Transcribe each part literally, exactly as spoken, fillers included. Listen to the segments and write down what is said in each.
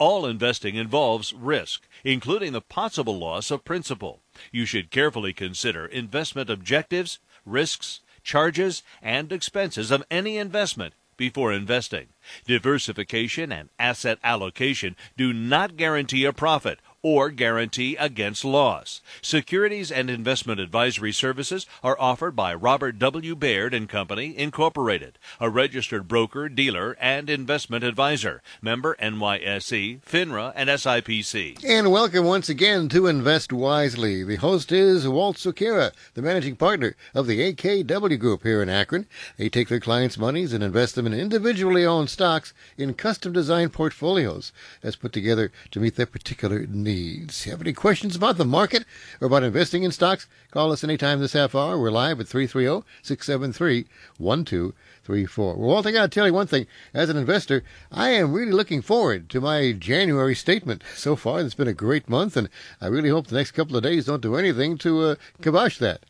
All investing involves risk, including the possible loss of principal. You should carefully consider investment objectives, risks, charges, and expenses of any investment before investing. Diversification and asset allocation do not guarantee a profit or guarantee against loss. Securities and investment advisory services are offered by Robert W. Baird and Company, Incorporated, a registered broker, dealer, and investment advisor. Member N Y S E, FINRA, and S I P C. And welcome once again to Invest Wisely. The host is Walt Sukira, the managing partner of the A K W Group here in Akron. They take their clients' monies and invest them in individually owned stocks in custom-designed portfolios that's put together to meet their particular needs. Needs. Have any questions about the market or about investing in stocks? Call us anytime this half hour. We're live at three three zero, six seven three, one two three four. Walt, I got to tell you one thing. As an investor, I am really looking forward to my January statement. So far, it's been a great month, and I really hope the next couple of days don't do anything to uh, kibosh that.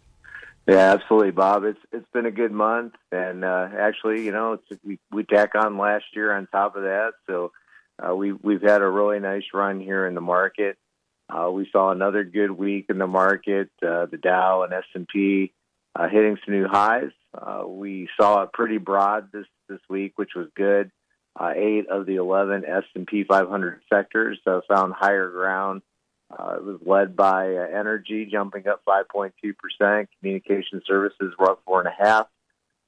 Yeah, absolutely, Bob. It's It's been a good month, and uh, actually, you know, it's, we, we tack on last year on top of that, so... Uh, we, we've had a really nice run here in the market. Uh, we saw another good week in the market, uh, the Dow and S and P uh, hitting some new highs. Uh, we saw it pretty broad this, this week, which was good. Uh, eight of the eleven S and P five hundred sectors uh, found higher ground. Uh, it was led by uh, energy, jumping up five point two percent. Communication services were up four point five percent.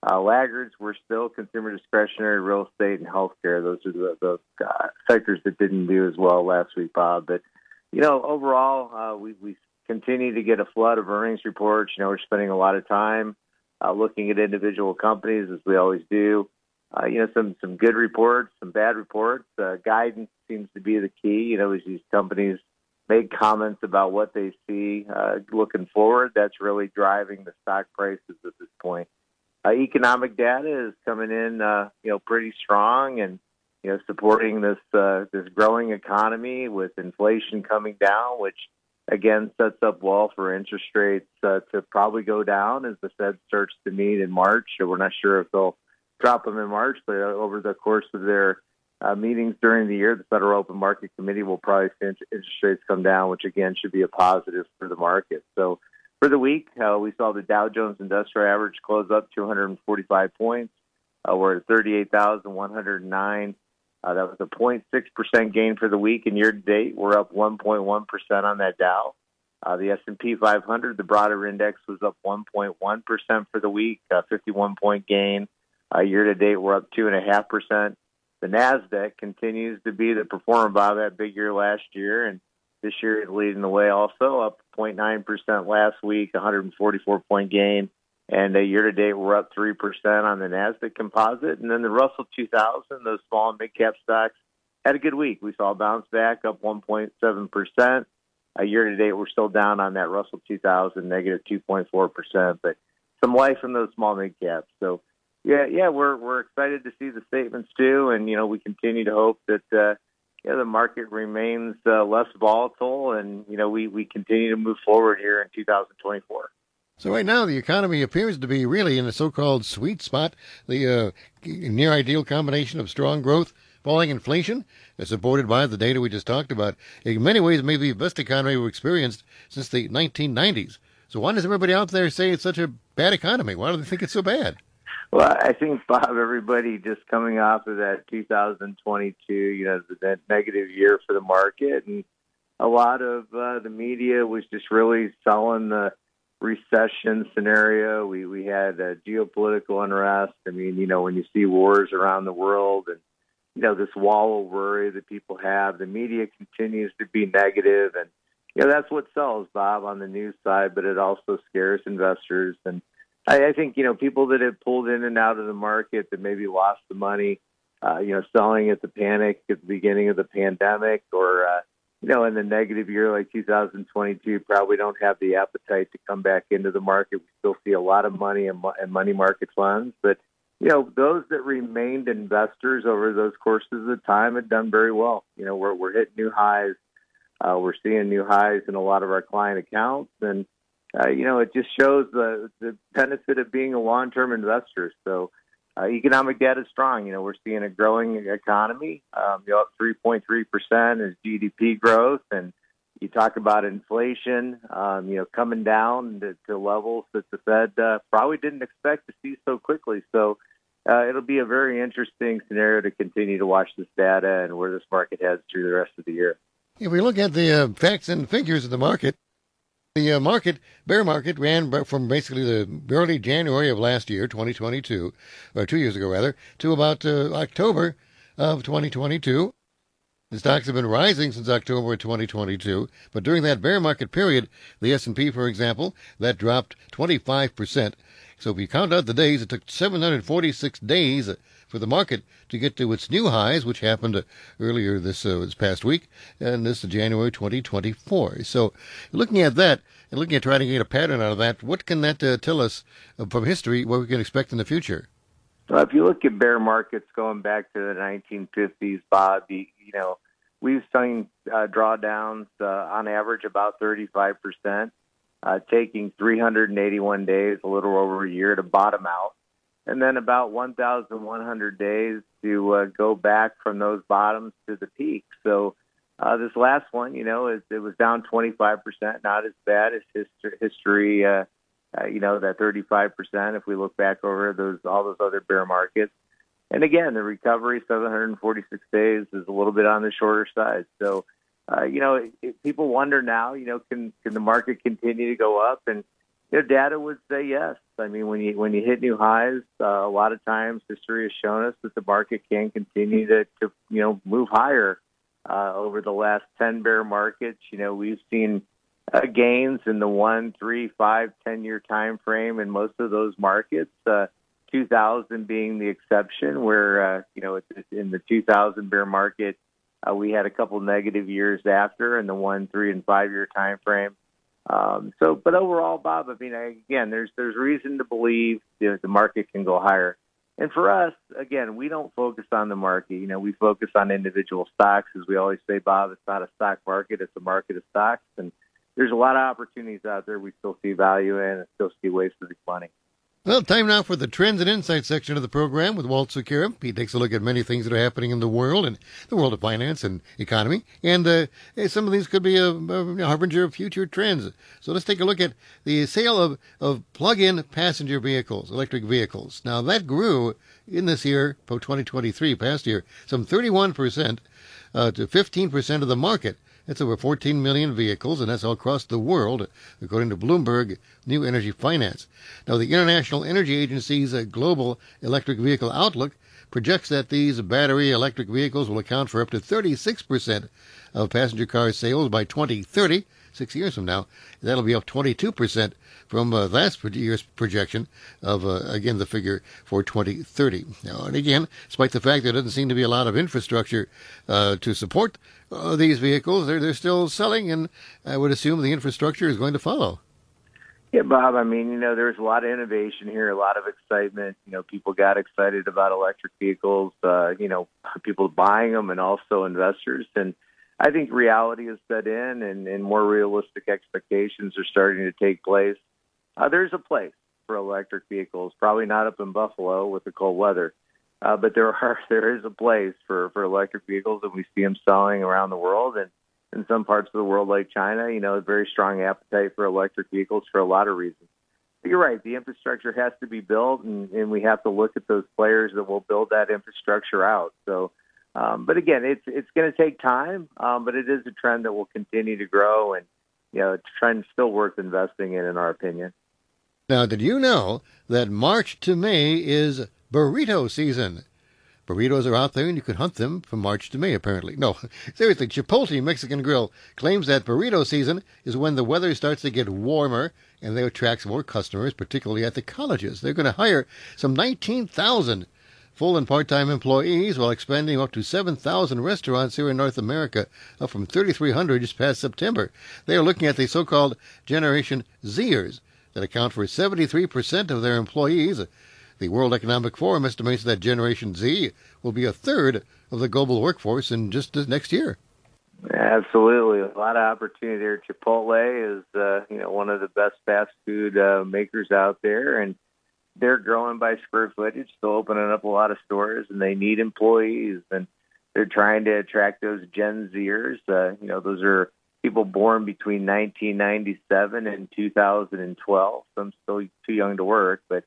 Uh, laggards were still consumer discretionary, real estate, and healthcare. Those are the, the uh, sectors that didn't do as well last week, Bob. But, you know, overall, uh, we, we continue to get a flood of earnings reports. You know, we're spending a lot of time uh, looking at individual companies, as we always do. Uh, you know, some, some good reports, some bad reports. Uh, guidance seems to be the key. You know, as these companies make comments about what they see uh, looking forward, that's really driving the stock prices at this point. Uh, economic data is coming in, uh, you know, pretty strong, and you know, supporting this uh, this growing economy with inflation coming down, which again sets up well for interest rates uh, to probably go down as the Fed starts to meet in March. So we're not sure if they'll drop them in March, but over the course of their uh, meetings during the year, the Federal Open Market Committee will probably see interest rates come down, which again should be a positive for the market. So. For the week, uh, we saw the Dow Jones Industrial Average close up two hundred forty-five points. Uh, we're at thirty-eight thousand one hundred nine. Uh, that was a zero point six percent gain for the week, and year-to-date, we're up one point one percent on that Dow. Uh, the S and P five hundred, the broader index, was up one point one percent for the week, a fifty-one point gain. Uh, year-to-date, we're up two point five percent. The NASDAQ continues to be the performer, Bob, that big year last year, and this year is leading the way also, up zero point nine percent last week, one hundred forty-four point gain. And uh, year-to-date, we're up three percent on the NASDAQ composite. And then the Russell two thousand, those small and mid-cap stocks, had a good week. We saw a bounce back, up one point seven percent. Uh, year-to-date, we're still down on that Russell two thousand, negative two point four percent. But some life in those small mid-caps. So, yeah, yeah, we're we're excited to see the statements, too. And, you know, we continue to hope that uh, – Yeah, the market remains uh, less volatile, and you know we, we continue to move forward here in two thousand twenty-four. So right now, the economy appears to be really in a so-called sweet spot, the uh, near-ideal combination of strong growth, falling inflation, as supported by the data we just talked about. In many ways, maybe the best economy we've experienced since the nineteen nineties. So why does everybody out there say it's such a bad economy? Why do they think it's so bad? Well, I think, Bob, everybody just coming off of that two thousand twenty-two, you know, that negative year for the market. And a lot of uh, the media was just really selling the recession scenario. We we had uh, geopolitical unrest. I mean, you know, when you see wars around the world and, you know, this wall of worry that people have, the media continues to be negative. And, you know, that's what sells, Bob, on the news side, but it also scares investors. And I think, you know, people that have pulled in and out of the market that maybe lost the money, uh, you know, selling at the panic at the beginning of the pandemic or, uh, you know, in the negative year like two thousand twenty-two, probably don't have the appetite to come back into the market. We still see a lot of money in, in money market funds. But, you know, those that remained investors over those courses of time have done very well. You know, we're, we're hitting new highs. Uh, we're seeing new highs in a lot of our client accounts. And, uh, you know, it just shows the, the benefit of being a long-term investor. So uh, economic data is strong. You know, we're seeing a growing economy, um, you know, up three point three percent is G D P growth. And you talk about inflation, um, you know, coming down to, to levels that the Fed uh, probably didn't expect to see so quickly. So uh, it'll be a very interesting scenario to continue to watch this data and where this market heads through the rest of the year. If we look at the uh, facts and figures of the market, the uh, market bear market ran from basically the early January of last year, twenty twenty-two, or two years ago rather, to about uh, October of twenty twenty-two. The stocks have been rising since October of twenty twenty-two, but during that bear market period, the S and P, for example, that dropped twenty-five percent. So if you count out the days, it took seven hundred forty-six days for the market to get to its new highs, which happened earlier this uh, this past week, and this is January twenty twenty-four. So looking at that and looking at trying to get a pattern out of that, what can that uh, tell us uh, from history, what we can expect in the future? Well, if you look at bear markets going back to the nineteen fifties, Bob, you, you know, we've seen uh, drawdowns uh, on average about thirty-five percent. Uh, taking three hundred eighty-one days, a little over a year, to bottom out. And then about eleven hundred days to uh, go back from those bottoms to the peak. So uh, this last one, you know, it, it was down twenty-five percent, not as bad as history, history uh, uh, you know, that thirty-five percent if we look back over those all those other bear markets. And again, the recovery, seven hundred forty-six days, is a little bit on the shorter side. So Uh, you know, it, it, people wonder now, you know, can can the market continue to go up? And, you know, data would say yes. I mean, when you when you hit new highs, uh, a lot of times history has shown us that the market can continue to, to you know, move higher. Uh, over the last ten bear markets, you know, we've seen uh, gains in the one, three, five, ten-year time frame in most of those markets, uh, two thousand being the exception where, uh, you know, it's, it's in the two thousand bear market. Uh, we had a couple negative years after in the one, three, and five-year time frame. Um, so, but overall, Bob, I mean, I, again, there's there's reason to believe the, the market can go higher. And for us, again, we don't focus on the market. You know, we focus on individual stocks. As we always say, Bob, it's not a stock market. It's a market of stocks. And there's a lot of opportunities out there we still see value in and still see ways to make money. Well, time now for the Trends and Insights section of the program with Walt Sukira. He takes a look at many things that are happening in the world and the world of finance and economy. And uh, some of these could be a, a harbinger of future trends. So let's take a look at the sale of, of plug-in passenger vehicles, electric vehicles. Now, that grew in this year, twenty twenty-three, past year, some thirty-one percent uh, to fifteen percent of the market. That's over fourteen million vehicles, and that's all across the world, according to Bloomberg New Energy Finance. Now, the International Energy Agency's Global Electric Vehicle Outlook projects that these battery electric vehicles will account for up to thirty-six percent of passenger car sales by twenty thirty, six years from now. That'll be up twenty-two percent from uh, last year's projection of, uh, again, the figure for twenty thirty. Now, and again, despite the fact there doesn't seem to be a lot of infrastructure uh, to support uh, these vehicles, they're, they're still selling, and I would assume the infrastructure is going to follow. Yeah, Bob, I mean, you know, there's a lot of innovation here, a lot of excitement. You know, people got excited about electric vehicles, uh, you know, people buying them and also investors. And I think reality has set in, and, and more realistic expectations are starting to take place. Uh, there's a place for electric vehicles, probably not up in Buffalo with the cold weather, uh, but there are there is a place for, for electric vehicles, and we see them selling around the world. And in some parts of the world, like China, you know, a very strong appetite for electric vehicles for a lot of reasons. But you're right, the infrastructure has to be built, and, and we have to look at those players that will build that infrastructure out. So. Um, but again, it's it's going to take time, um, but it is a trend that will continue to grow, and you know, it's a trend still worth investing in, in our opinion. Now, did you know that March to May is burrito season? Burritos are out there, and you can hunt them from March to May, apparently. No, seriously, Chipotle Mexican Grill claims that burrito season is when the weather starts to get warmer, and they attract more customers, particularly at the colleges. They're going to hire some nineteen thousand full and part-time employees while expanding up to seven thousand restaurants here in North America, up from three thousand three hundred just past September. They are looking at the so-called Generation Zers that account for seventy-three percent of their employees. The World Economic Forum estimates that Generation Z will be a third of the global workforce in just next year. Absolutely. A lot of opportunity there. Chipotle is uh, you know, one of the best fast food uh, makers out there, and they're growing by square footage, still opening up a lot of stores, and they need employees, and they're trying to attract those Gen Zers. Uh, you know, those are people born between nineteen ninety-seven and two thousand twelve. Some still too young to work, but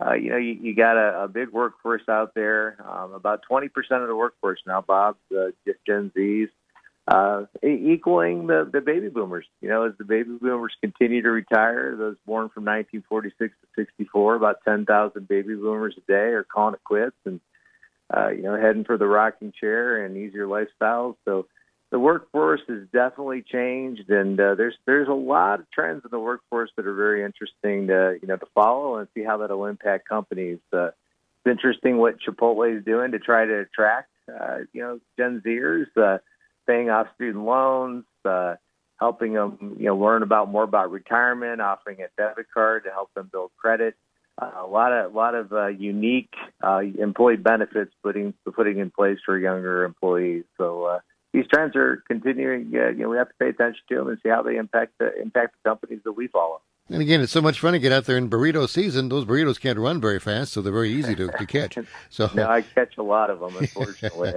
uh, you know, you, you got a, a big workforce out there. Um, about twenty percent of the workforce now, Bob, uh, just Gen Zs. Uh, equaling the, the baby boomers. You know, as the baby boomers continue to retire, those born from nineteen forty-six to sixty-four, about ten thousand baby boomers a day are calling it quits and, uh, you know, heading for the rocking chair and easier lifestyles. So the workforce has definitely changed, and uh, there's there's a lot of trends in the workforce that are very interesting to, you know, to follow and see how that will impact companies. Uh, it's interesting what Chipotle is doing to try to attract, uh, you know, Gen Zers, uh, paying off student loans, uh, helping them, you know, learn about more about retirement, offering a debit card to help them build credit. Uh, a lot of a lot of uh, unique uh, employee benefits putting putting in place for younger employees. So uh, these trends are continuing. Uh, you know, we have to pay attention to them and see how they impact the impact the companies that we follow. And again, it's so much fun to get out there in burrito season. Those burritos can't run very fast, so they're very easy to, to catch. So no, I catch a lot of them, unfortunately.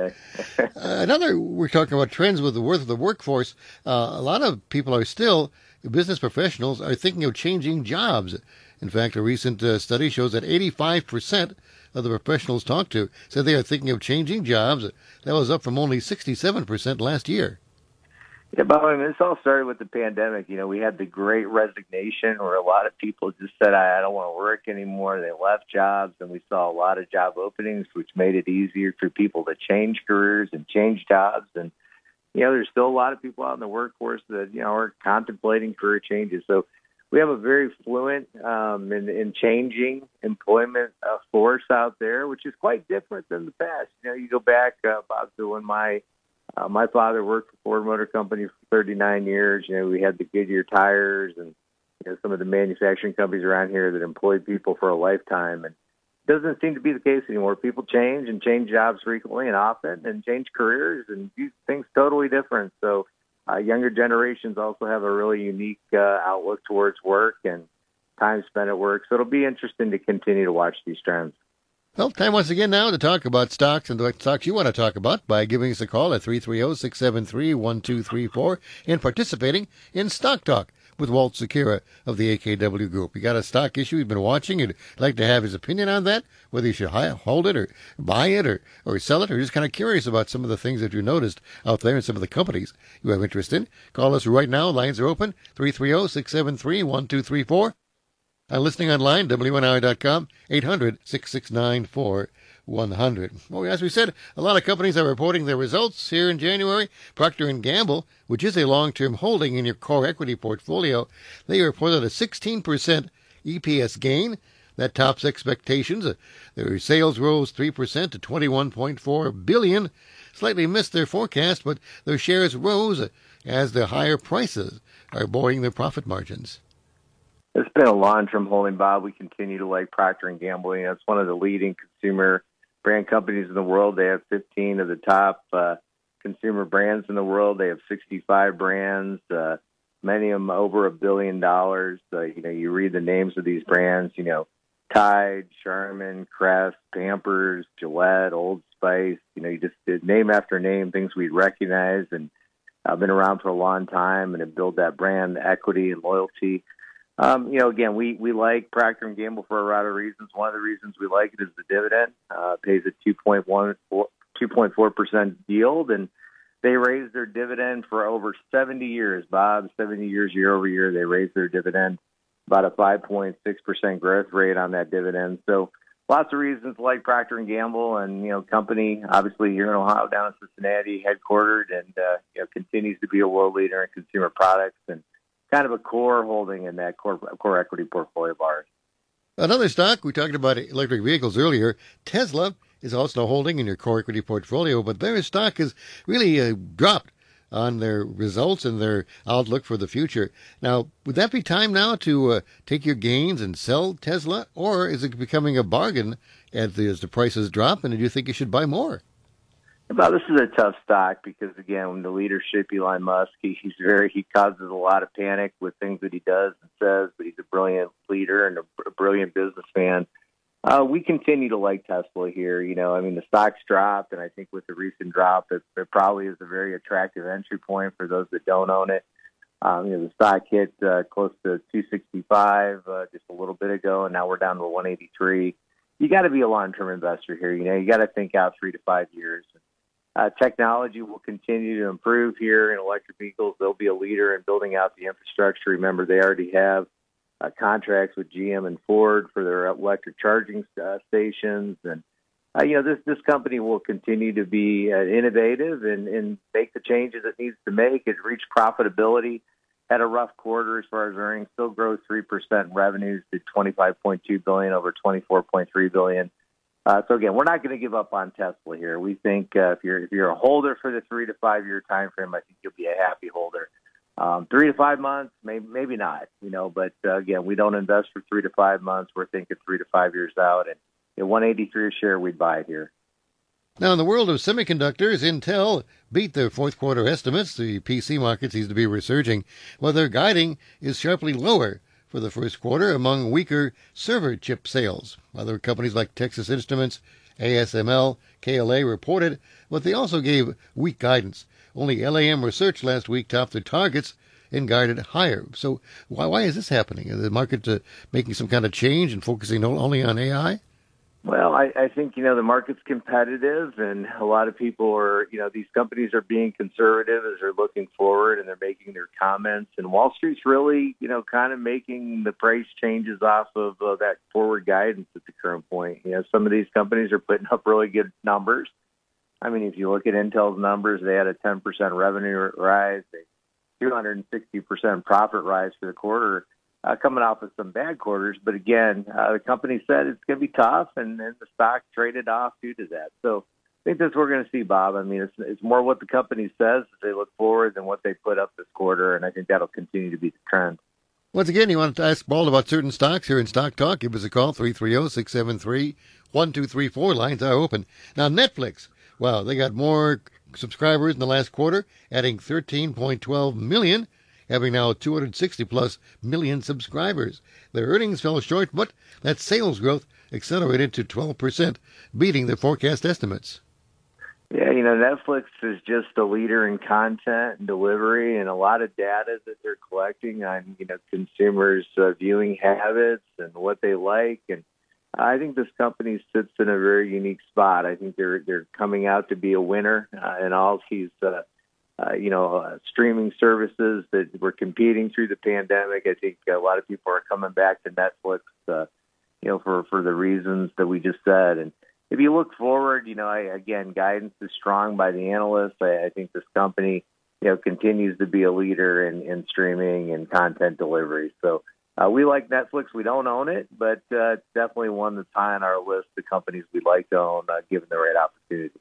uh, another, we're talking about trends with the worth of the workforce. Uh, a lot of people are still, business professionals, are thinking of changing jobs. In fact, a recent uh, study shows that eighty-five percent of the professionals talked to said they are thinking of changing jobs. That was up from only sixty-seven percent last year. Yeah, Bob, I mean, this all started with the pandemic. You know, we had the great resignation where a lot of people just said, I, I don't want to work anymore. They left jobs, and we saw a lot of job openings, which made it easier for people to change careers and change jobs. And, you know, there's still a lot of people out in the workforce that, you know, are contemplating career changes. So we have a very fluent um, and, and changing employment uh, force out there, which is quite different than the past. You know, you go back, uh, Bob, to when my Uh, my father worked for Ford Motor Company for thirty-nine years. You know, we had the Goodyear tires and, you know, some of the manufacturing companies around here that employed people for a lifetime. And it doesn't seem to be the case anymore. People change and change jobs frequently and often and change careers and do things totally different. So uh, younger generations also have a really unique uh, outlook towards work and time spent at work. So it'll be interesting to continue to watch these trends. Well, time once again now to talk about stocks and the stocks you want to talk about by giving us a call at three three zero, six seven three, one two three four and participating in Stock Talk with Walt Sukira of the A K W Group. You got a stock issue you've been watching and like to have his opinion on that, whether you should hold it or buy it or, or sell it, or just kind of curious about some of the things that you noticed out there and some of the companies you have interest in. Call us right now. Lines are open, three three zero, six seven three, one two three four. I'm listening online, W N R dot com, eight hundred, six six nine, four one zero zero. Well, as we said, a lot of companies are reporting their results here in January. Procter and Gamble, which is a long-term holding in your core equity portfolio, they reported a sixteen percent E P S gain. That tops expectations. Their sales rose three percent to twenty-one point four billion dollars. Slightly missed their forecast, but their shares rose as the higher prices are buoying their profit margins. It's been a long-term holding, Bob. We continue to like Procter and Gamble. You know, it's one of the leading consumer brand companies in the world. They have fifteen of the top uh, consumer brands in the world. They have sixty-five brands, uh, many of them over a billion dollars. Uh, you know, you read the names of these brands, you know, Tide, Charmin, Crest, Pampers, Gillette, Old Spice. You know, you just did name after name, things we'd recognize. And I've been around for a long time and have built that brand equity and loyalty. Um, you know, again, we, we like Procter and Gamble for a lot of reasons. One of the reasons we like it is the dividend. Uh, pays a two point one, two point four percent yield, and they raised their dividend for over seventy years, Bob. seventy years year over year, they raised their dividend, about a five point six percent growth rate on that dividend. So lots of reasons to like Procter and Gamble, and, you know, company, obviously here in Ohio, down in Cincinnati, headquartered, and, uh, you know, continues to be a world leader in consumer products and kind of a core holding in that core core equity portfolio of ours. Another stock, we talked about electric vehicles earlier. Tesla is also holding in your core equity portfolio, but their stock has really uh, dropped on their results and their outlook for the future. Now, would that be time now to uh, take your gains and sell Tesla, or is it becoming a bargain as the, as the prices drop, and do you think you should buy more? Well, this is a tough stock because, again, when the leadership, Elon Musk, he, he's very, he causes a lot of panic with things that he does and says, but he's a brilliant leader and a, a brilliant businessman. Uh, we continue to like Tesla here. You know, I mean, the stock's dropped, and I think with the recent drop, it, it probably is a very attractive entry point for those that don't own it. Um, you know, the stock hit uh, close to two sixty-five uh, just a little bit ago, and now we're down to one eighty-three. You got to be a long-term investor here. You know, you got to think out three to five years. Uh, technology will continue to improve here in electric vehicles. They'll be a leader in building out the infrastructure. Remember, they already have Uh, contracts with G M and Ford for their electric charging uh, stations. And, uh, you know, this, this company will continue to be uh, innovative and, and make the changes it needs to make. It reached profitability at a rough quarter as far as earnings, still grows three percent revenues to twenty-five point two billion dollars over twenty-four point three billion dollars. Uh, so, again, we're not going to give up on Tesla here. We think uh, if you're if you're a holder for the three to five-year time frame, I think you'll be a happy holder. Um, three to five months, maybe, maybe not, you know, but uh, again, we don't invest for three to five months. We're thinking three to five years out. And at one eighty-three a share, we'd buy it here. Now, in the world of semiconductors, Intel beat their fourth quarter estimates. The P C market seems to be resurging, while their guiding is sharply lower for the first quarter among weaker server chip sales. Other companies like Texas Instruments, A S M L, K L A reported, but they also gave weak guidance. Only L A M Research last week topped their targets and guided higher. So why why is this happening? Is the market uh, making some kind of change and focusing only on A I? Well, I, I think, you know, the market's competitive, and a lot of people are, you know, these companies are being conservative as they're looking forward and they're making their comments. And Wall Street's really, you know, kind of making the price changes off of uh, that forward guidance at the current point. You know, some of these companies are putting up really good numbers. I mean, if you look at Intel's numbers, they had a ten percent revenue rise, a two hundred sixty percent profit rise for the quarter, uh, coming off of some bad quarters. But again, uh, the company said it's going to be tough, and then the stock traded off due to that. So I think that's what we're going to see, Bob. I mean, it's, it's more what the company says as they look forward than what they put up this quarter, and I think that'll continue to be the trend. Once again, you want to ask Walt about certain stocks here in Stock Talk, give us a call, three three zero, six seven three, one two three four. Lines are open. Now, Netflix. Wow, they got more subscribers in the last quarter, adding thirteen point one two million, having now two hundred sixty plus million subscribers. Their earnings fell short, but that sales growth accelerated to twelve percent, beating the forecast estimates. Yeah, you know, Netflix is just a leader in content and delivery, and a lot of data that they're collecting on, you know, consumers' uh, viewing habits and what they like. And I think this company sits in a very unique spot. I think they're they're coming out to be a winner uh, in all these, uh, uh, you know, uh, streaming services that were competing through the pandemic. I think a lot of people are coming back to Netflix, uh, you know, for, for the reasons that we just said. And if you look forward, you know, I, again, guidance is strong by the analysts. I, I think this company, you know, continues to be a leader in, in streaming and content delivery. So. Uh, we like Netflix. We don't own it, but uh, it's definitely one that's high on our list of companies we'd like to own, uh, given the right opportunity.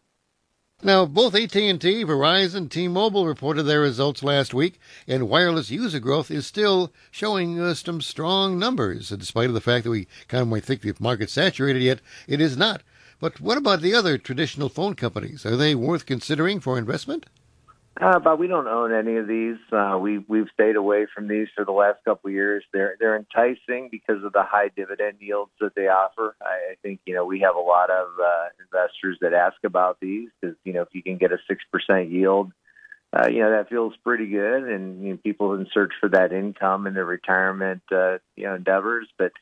Now, both A T and T, Verizon, T-Mobile reported their results last week, and wireless user growth is still showing uh, some strong numbers, in spite of the fact that we kind of might think the market's saturated, yet it is not. But what about the other traditional phone companies? Are they worth considering for investment? Uh, but we don't own any of these. Uh, we, we've stayed away from these for the last couple of years. They're they're enticing because of the high dividend yields that they offer. I, I think, you know, we have a lot of uh, investors that ask about these because, you know, if you can get a six percent yield, uh, you know, that feels pretty good. And, you know, people in search for that income in their retirement, uh, you know, endeavors. But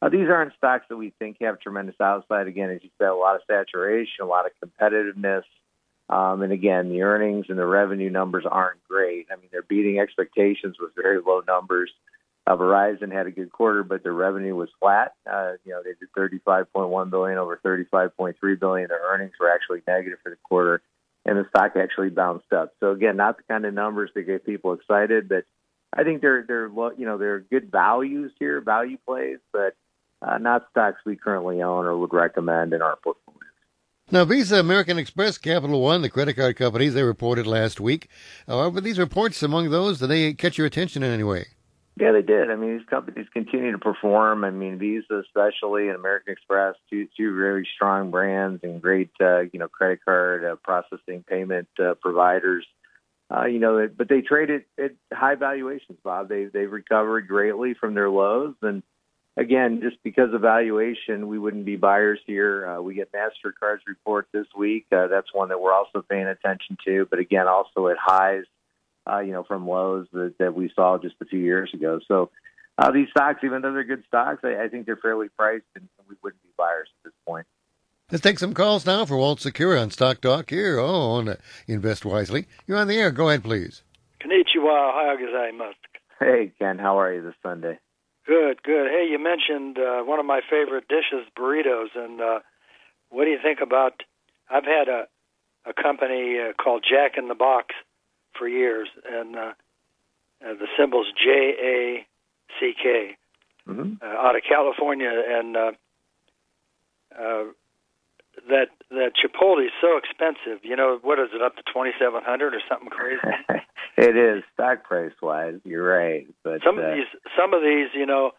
uh, these aren't stocks that we think have tremendous upside. Again, as you said, a lot of saturation, a lot of competitiveness. Um, and again, the earnings and the revenue numbers aren't great. I mean, they're beating expectations with very low numbers. Uh, Verizon had a good quarter, but their revenue was flat. Uh, you know, they did thirty-five point one billion dollars over thirty-five point three billion dollars. Their earnings were actually negative for the quarter, and the stock actually bounced up. So again, not the kind of numbers that get people excited, but I think they're they're you know they're good values here, value plays, but uh, not stocks we currently own or would recommend in our portfolio. Now, Visa, American Express, Capital One, the credit card companies, they reported last week. However, uh, these reports, among those, did they catch your attention in any way? Yeah, they did. I mean, these companies continue to perform. I mean, Visa especially and American Express, two two very strong brands and great, uh, you know, credit card uh, processing payment uh, providers. Uh, you know, but they trade at, at high valuations, Bob. They, they've recovered greatly from their lows. And again, just because of valuation, we wouldn't be buyers here. Uh, we get MasterCard's report this week. Uh, that's one that we're also paying attention to, but again, also at highs, uh, you know, from lows that, that we saw just a few years ago. So uh, these stocks, even though they're good stocks, I, I think they're fairly priced, and we wouldn't be buyers at this point. Let's take some calls now for Walt Sukira on Stock Talk here on Invest Wisely. You're on the air. Go ahead, please. Konnichiwa. Hayagazaimasu. Hey, Ken. How are you this Sunday? Good, good. Hey, you mentioned uh, one of my favorite dishes, burritos, and uh, what do you think about, I've had a, a company uh, called Jack in the Box for years, and uh, uh, the symbol's J A C K, mm-hmm. uh, out of California, and uh, uh, that that Chipotle is so expensive. You know, what is it, up to twenty-seven hundred dollars or something crazy? It is, stock price-wise, you're right. But some of uh, these, some of these, you know,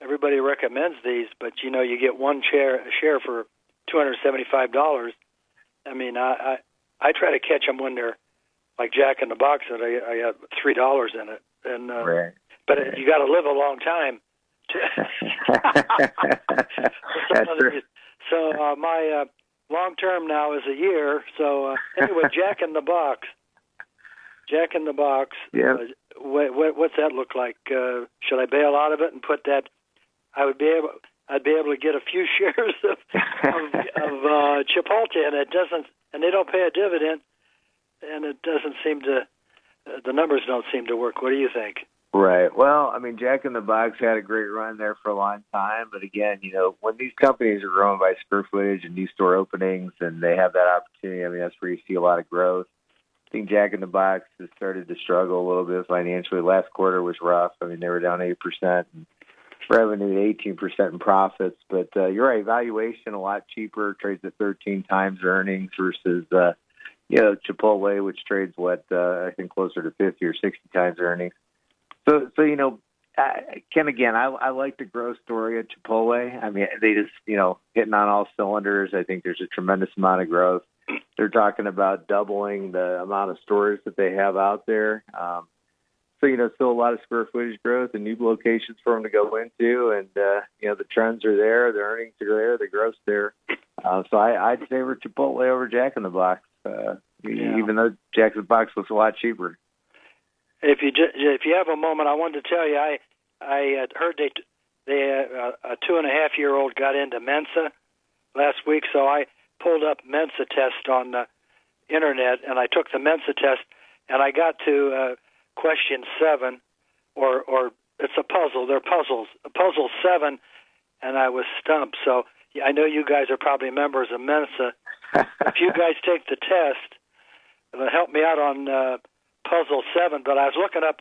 everybody recommends these, but, you know, you get one share, share for two hundred seventy-five dollars. I mean, I, I I try to catch them when they're, like Jack in the Box, that I, I have three dollars in it. And uh, right. But right. You got to live a long time. That's true. So uh, my uh, long-term now is a year. So uh, anyway, Jack in the Box. Jack in the Box. Yeah. Uh, what, what, what's that look like? Uh, should I bail out of it and put that? I would be able. I'd be able to get a few shares of, of, of uh, Chipotle, and it doesn't. And they don't pay a dividend, and it doesn't seem to. Uh, the numbers don't seem to work. What do you think? Right. Well, I mean, Jack in the Box had a great run there for a long time. But again, you know, when these companies are growing by square footage and new store openings, and they have that opportunity, I mean, that's where you see a lot of growth. I think Jack in the Box has started to struggle a little bit financially. Last quarter was rough. I mean, they were down eight percent in revenue, eighteen percent in profits. But uh, you're right, valuation a lot cheaper, trades at thirteen times earnings versus, uh, you know, Chipotle, which trades, what, uh, I think closer to fifty or sixty times earnings. So, so you know, I, Ken, again, I, I like the growth story at Chipotle. I mean, they just, you know, hitting on all cylinders. I think there's a tremendous amount of growth. They're talking about doubling the amount of stores that they have out there. Um, so, you know, still a lot of square footage growth and new locations for them to go into. And, uh, you know, the trends are there. The earnings are there. The growth's there. Uh, so I, I'd favor Chipotle over Jack in the Box, uh, yeah. even though Jack in the Box was a lot cheaper. If you just, if you have a moment, I wanted to tell you I I heard they they uh, a two and a half year old got into Mensa last week, so I pulled up Mensa test on the internet and I took the Mensa test and I got to uh, question seven, or or it's a puzzle. They're puzzles. Puzzle seven, and I was stumped. So I know you guys are probably members of Mensa. If you guys take the test, it'll help me out on. Uh, Puzzle seven, but I was looking up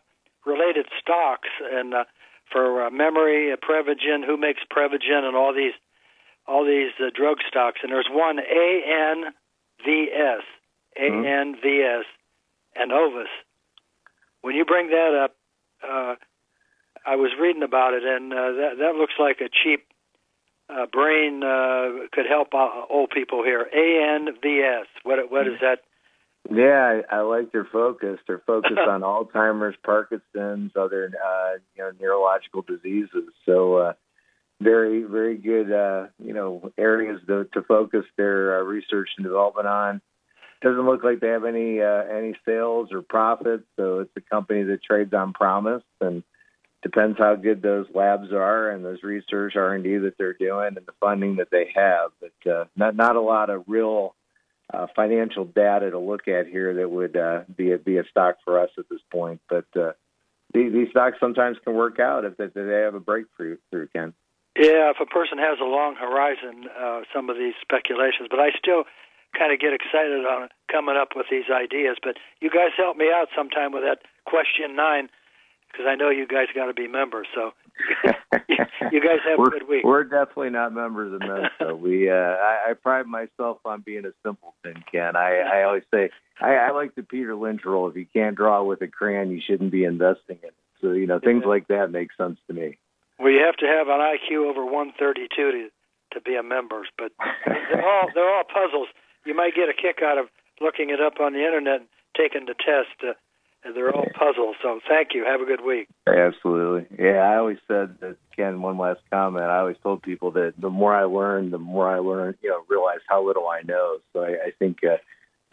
related stocks and uh, for uh, memory, uh, Prevagen, who makes Prevagen, and all these, all these uh, drug stocks. And there's one A N V S, A N V S, and Ovis. When you bring that up, uh, I was reading about it, and uh, that that looks like a cheap uh, brain uh, could help old people here. A N V S. What what is that? Yeah, I, I like their focus. They're focused on Alzheimer's, Parkinson's, other uh, you know neurological diseases. So uh, very, very good uh, you know areas to, to focus their uh, research and development on. Doesn't look like they have any uh, any sales or profits. So it's a company that trades on promise, and depends how good those labs are and those research R and D that they're doing and the funding that they have. But uh, not not a lot of real. Uh, financial data to look at here that would uh, be a, be a stock for us at this point, but uh, these, these stocks sometimes can work out if they, if they have a breakthrough. Ken, yeah, if a person has a long horizon, uh, some of these speculations. But I still kind of get excited on coming up with these ideas. But you guys help me out sometime with that question nine, because I know you guys got to be members. So You guys have a good week. We're definitely not members of Mensa. we, uh, I, I pride myself on being a simpleton, Ken. I, I always say I, I like the Peter Lynch rule. If you can't draw with a crayon, you shouldn't be investing in it. So, you know, things yeah. like that make sense to me. Well, you have to have an I Q over one thirty-two to to be a member. But they're all, they're all puzzles. You might get a kick out of looking it up on the Internet and taking the test. Uh, And they're all puzzles, so thank you. Have a good week. Absolutely. Yeah, I always said that, Ken, one last comment, I always told people that the more I learn, the more I learn, you know, realize how little I know. So I, I think uh, as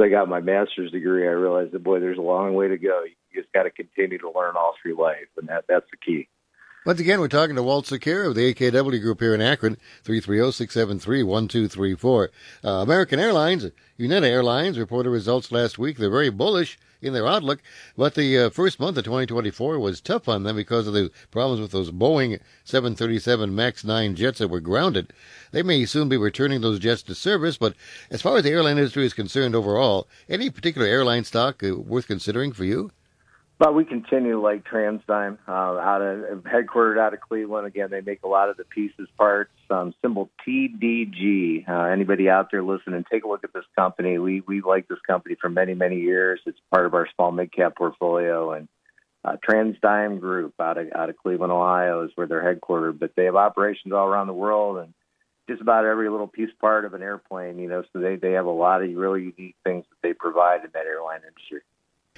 I got my master's degree, I realized that, boy, there's a long way to go. You just got to continue to learn all through life, and that, that's the key. Once again, we're talking to Walt Sukira of the A K W Group here in Akron, three three zero, six seven three, one two three four. Uh, American Airlines, United Airlines, reported results last week. They're very bullish in their outlook, but the uh, first month of twenty twenty-four was tough on them because of the problems with those Boeing seven thirty-seven max nine jets that were grounded. They may soon be returning those jets to service, but as far as the airline industry is concerned overall, any particular airline stock uh, worth considering for you? But we continue to like TransDigm, uh, out of, headquartered out of Cleveland. Again, they make a lot of the pieces, parts, um, symbol T D G. Uh, anybody out there listening, take a look at this company. We we like this company for many, many years. It's part of our small mid-cap portfolio. And uh, TransDigm Group out of, out of Cleveland, Ohio is where they're headquartered. But they have operations all around the world and just about every little piece part of an airplane, you know, so they, they have a lot of really unique things that they provide in that airline industry.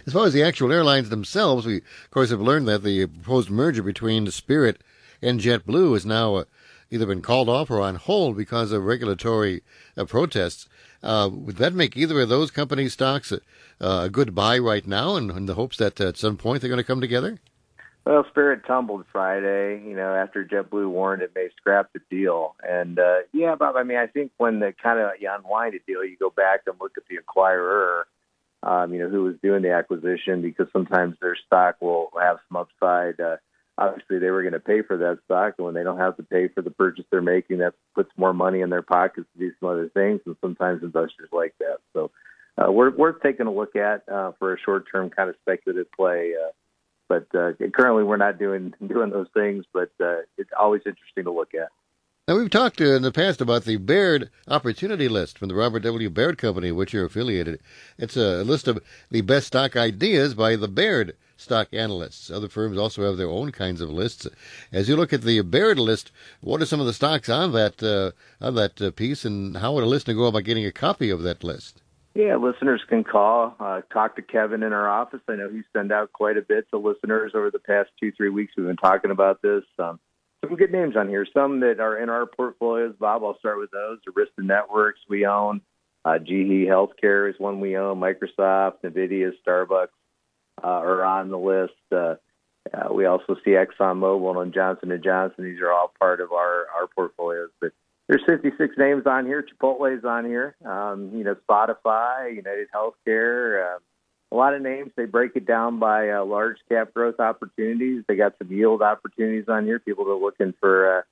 As far as the actual airlines themselves, we, of course, have learned that the proposed merger between Spirit and JetBlue has now uh, either been called off or on hold because of regulatory uh, protests. Uh, would that make either of those company stocks uh, a good buy right now in, in the hopes that uh, at some point they're going to come together? Well, Spirit tumbled Friday, you know, after JetBlue warned it may scrap the deal. And, uh, yeah, Bob, I mean, I think when the kind of you unwind a deal, you go back and look at the acquirer, Um, you know, who was doing the acquisition, because sometimes their stock will have some upside. Uh, obviously, they were going to pay for that stock, and when they don't have to pay for the purchase they're making, that puts more money in their pockets to do some other things, and sometimes investors like that. So uh, we're, we're taking a look at uh, for a short-term kind of speculative play. Uh, but uh, currently, we're not doing, doing those things, but uh, it's always interesting to look at. Now, we've talked in the past about the Baird Opportunity List from the Robert W. Baird Company, which you're affiliated. It's a list of the best stock ideas by the Baird stock analysts. Other firms also have their own kinds of lists. As you look at the Baird list, what are some of the stocks on that uh, on that uh, piece, and how would a listener go about getting a copy of that list? Yeah, listeners can call, uh, talk to Kevin in our office. I know he's sent out quite a bit to listeners over the past two, three weeks. We've been talking about this. Um, Some good names on here. Some that are in our portfolios. Bob, I'll start with those. Arista Networks we own. Uh, G E Healthcare is one we own. Microsoft, NVIDIA, Starbucks uh, are on the list. Uh, uh, we also see ExxonMobil and Johnson and Johnson. These are all part of our, our portfolios. But there's fifty-six names on here. Chipotle's on here. Um, you know, Spotify, United Healthcare. Uh, A lot of names. They break it down by uh, large cap growth opportunities. They got some yield opportunities on here. People that are looking for, uh,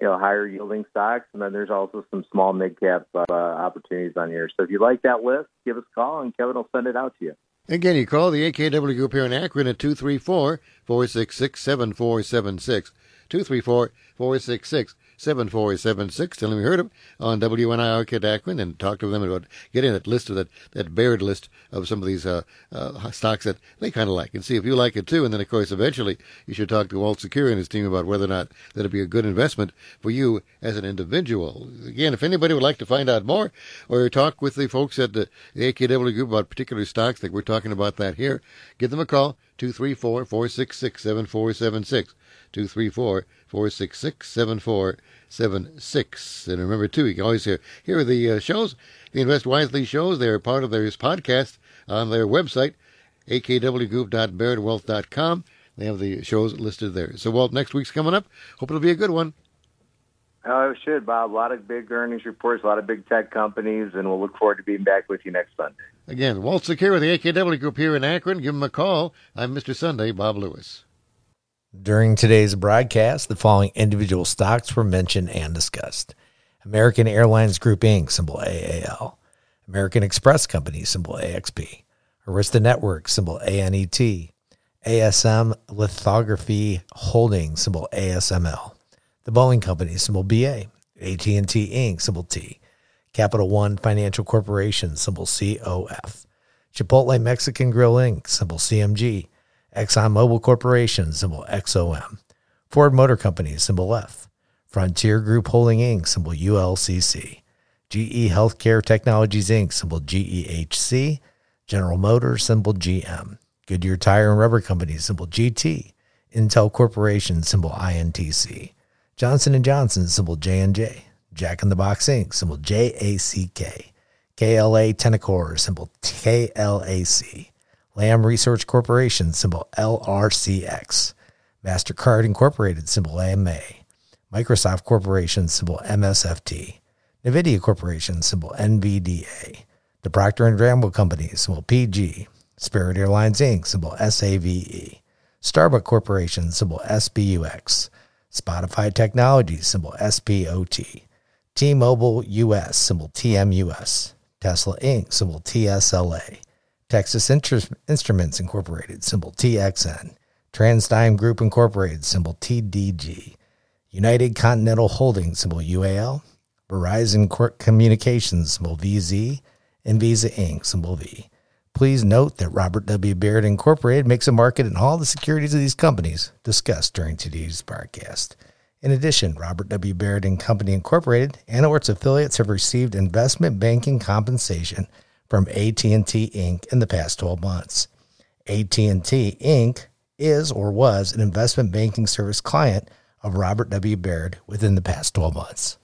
you know, higher yielding stocks. And then there's also some small mid cap uh, opportunities on here. So if you like that list, give us a call and Kevin will send it out to you. Again, you call the A K W Group here in Akron at two three four, four six six, seven four seven six. two three four, four six six, seven four seven six. Tell them you heard them on W N I R Kid Akron and talk to them about getting that list of that, that Baird list of some of these uh, uh, stocks that they kind of like and see if you like it too. And then, of course, eventually you should talk to Walt Sukira and his team about whether or not that would be a good investment for you as an individual. Again, if anybody would like to find out more or talk with the folks at the A K W Group about particular stocks that we're talking about that here, give them a call. two three four, four six six, seven four seven six. two three four, four six six, seven four seven six. And remember, too, you can always hear, here are the uh, shows, the Invest Wisely shows. They're part of their podcast on their website, a k w group dot baird wealth dot com. They have the shows listed there. So, Walt, next week's coming up. Hope it'll be a good one. Oh, it should, Bob. A lot of big earnings reports, a lot of big tech companies, and we'll look forward to being back with you next Sunday. Again, Walt Sukira with the A K W Group here in Akron. Give him a call. I'm Mister Sunday, Bob Lewis. During today's broadcast, the following individual stocks were mentioned and discussed. American Airlines Group, Incorporated, symbol A A L. American Express Company, symbol A X P. Arista Networks, symbol A N E T. A S M Lithography Holdings, symbol A S M L. The Boeing Company, symbol B A. A T and T Incorporated, symbol T. Capital One Financial Corporation, symbol C O F. Chipotle Mexican Grill, Incorporated, symbol C M G. ExxonMobil Corporation, symbol X O M. Ford Motor Company, symbol F. Frontier Group Holding, Incorporated, symbol U L C C. G E Healthcare Technologies, Incorporated, symbol G E H C. General Motors, symbol G M. Goodyear Tire and Rubber Company, symbol G T. Intel Corporation, symbol I N T C. Johnson and Johnson, symbol J and J. Jack in the Box, Incorporated, symbol J A C K. K L A Tenacore, symbol K L A C. LAM Research Corporation, symbol L R C X. MasterCard Incorporated, symbol A M A. Microsoft Corporation, symbol M S F T. NVIDIA Corporation, symbol N V D A. The Procter and Gamble Company, symbol P G. Spirit Airlines, Incorporated, symbol S A V E. Starbucks Corporation, symbol S B U X. Spotify Technologies, symbol S P O T. T-Mobile U S, symbol T M U S. Tesla Incorporated, symbol T S L A. Texas Instruments Incorporated, symbol T X N. TransDigm Group Incorporated, symbol T D G. United Continental Holdings, symbol U A L. Verizon Communications, symbol V Z. And Visa Incorporated, symbol V. Please note that Robert W. Baird Incorporated makes a market in all the securities of these companies discussed during today's broadcast. In addition, Robert W. Baird and Company Incorporated and or its affiliates have received investment banking compensation from A T and T Incorporated in the past twelve months. A T and T Incorporated is or was an investment banking service client of Robert W. Baird within the past twelve months.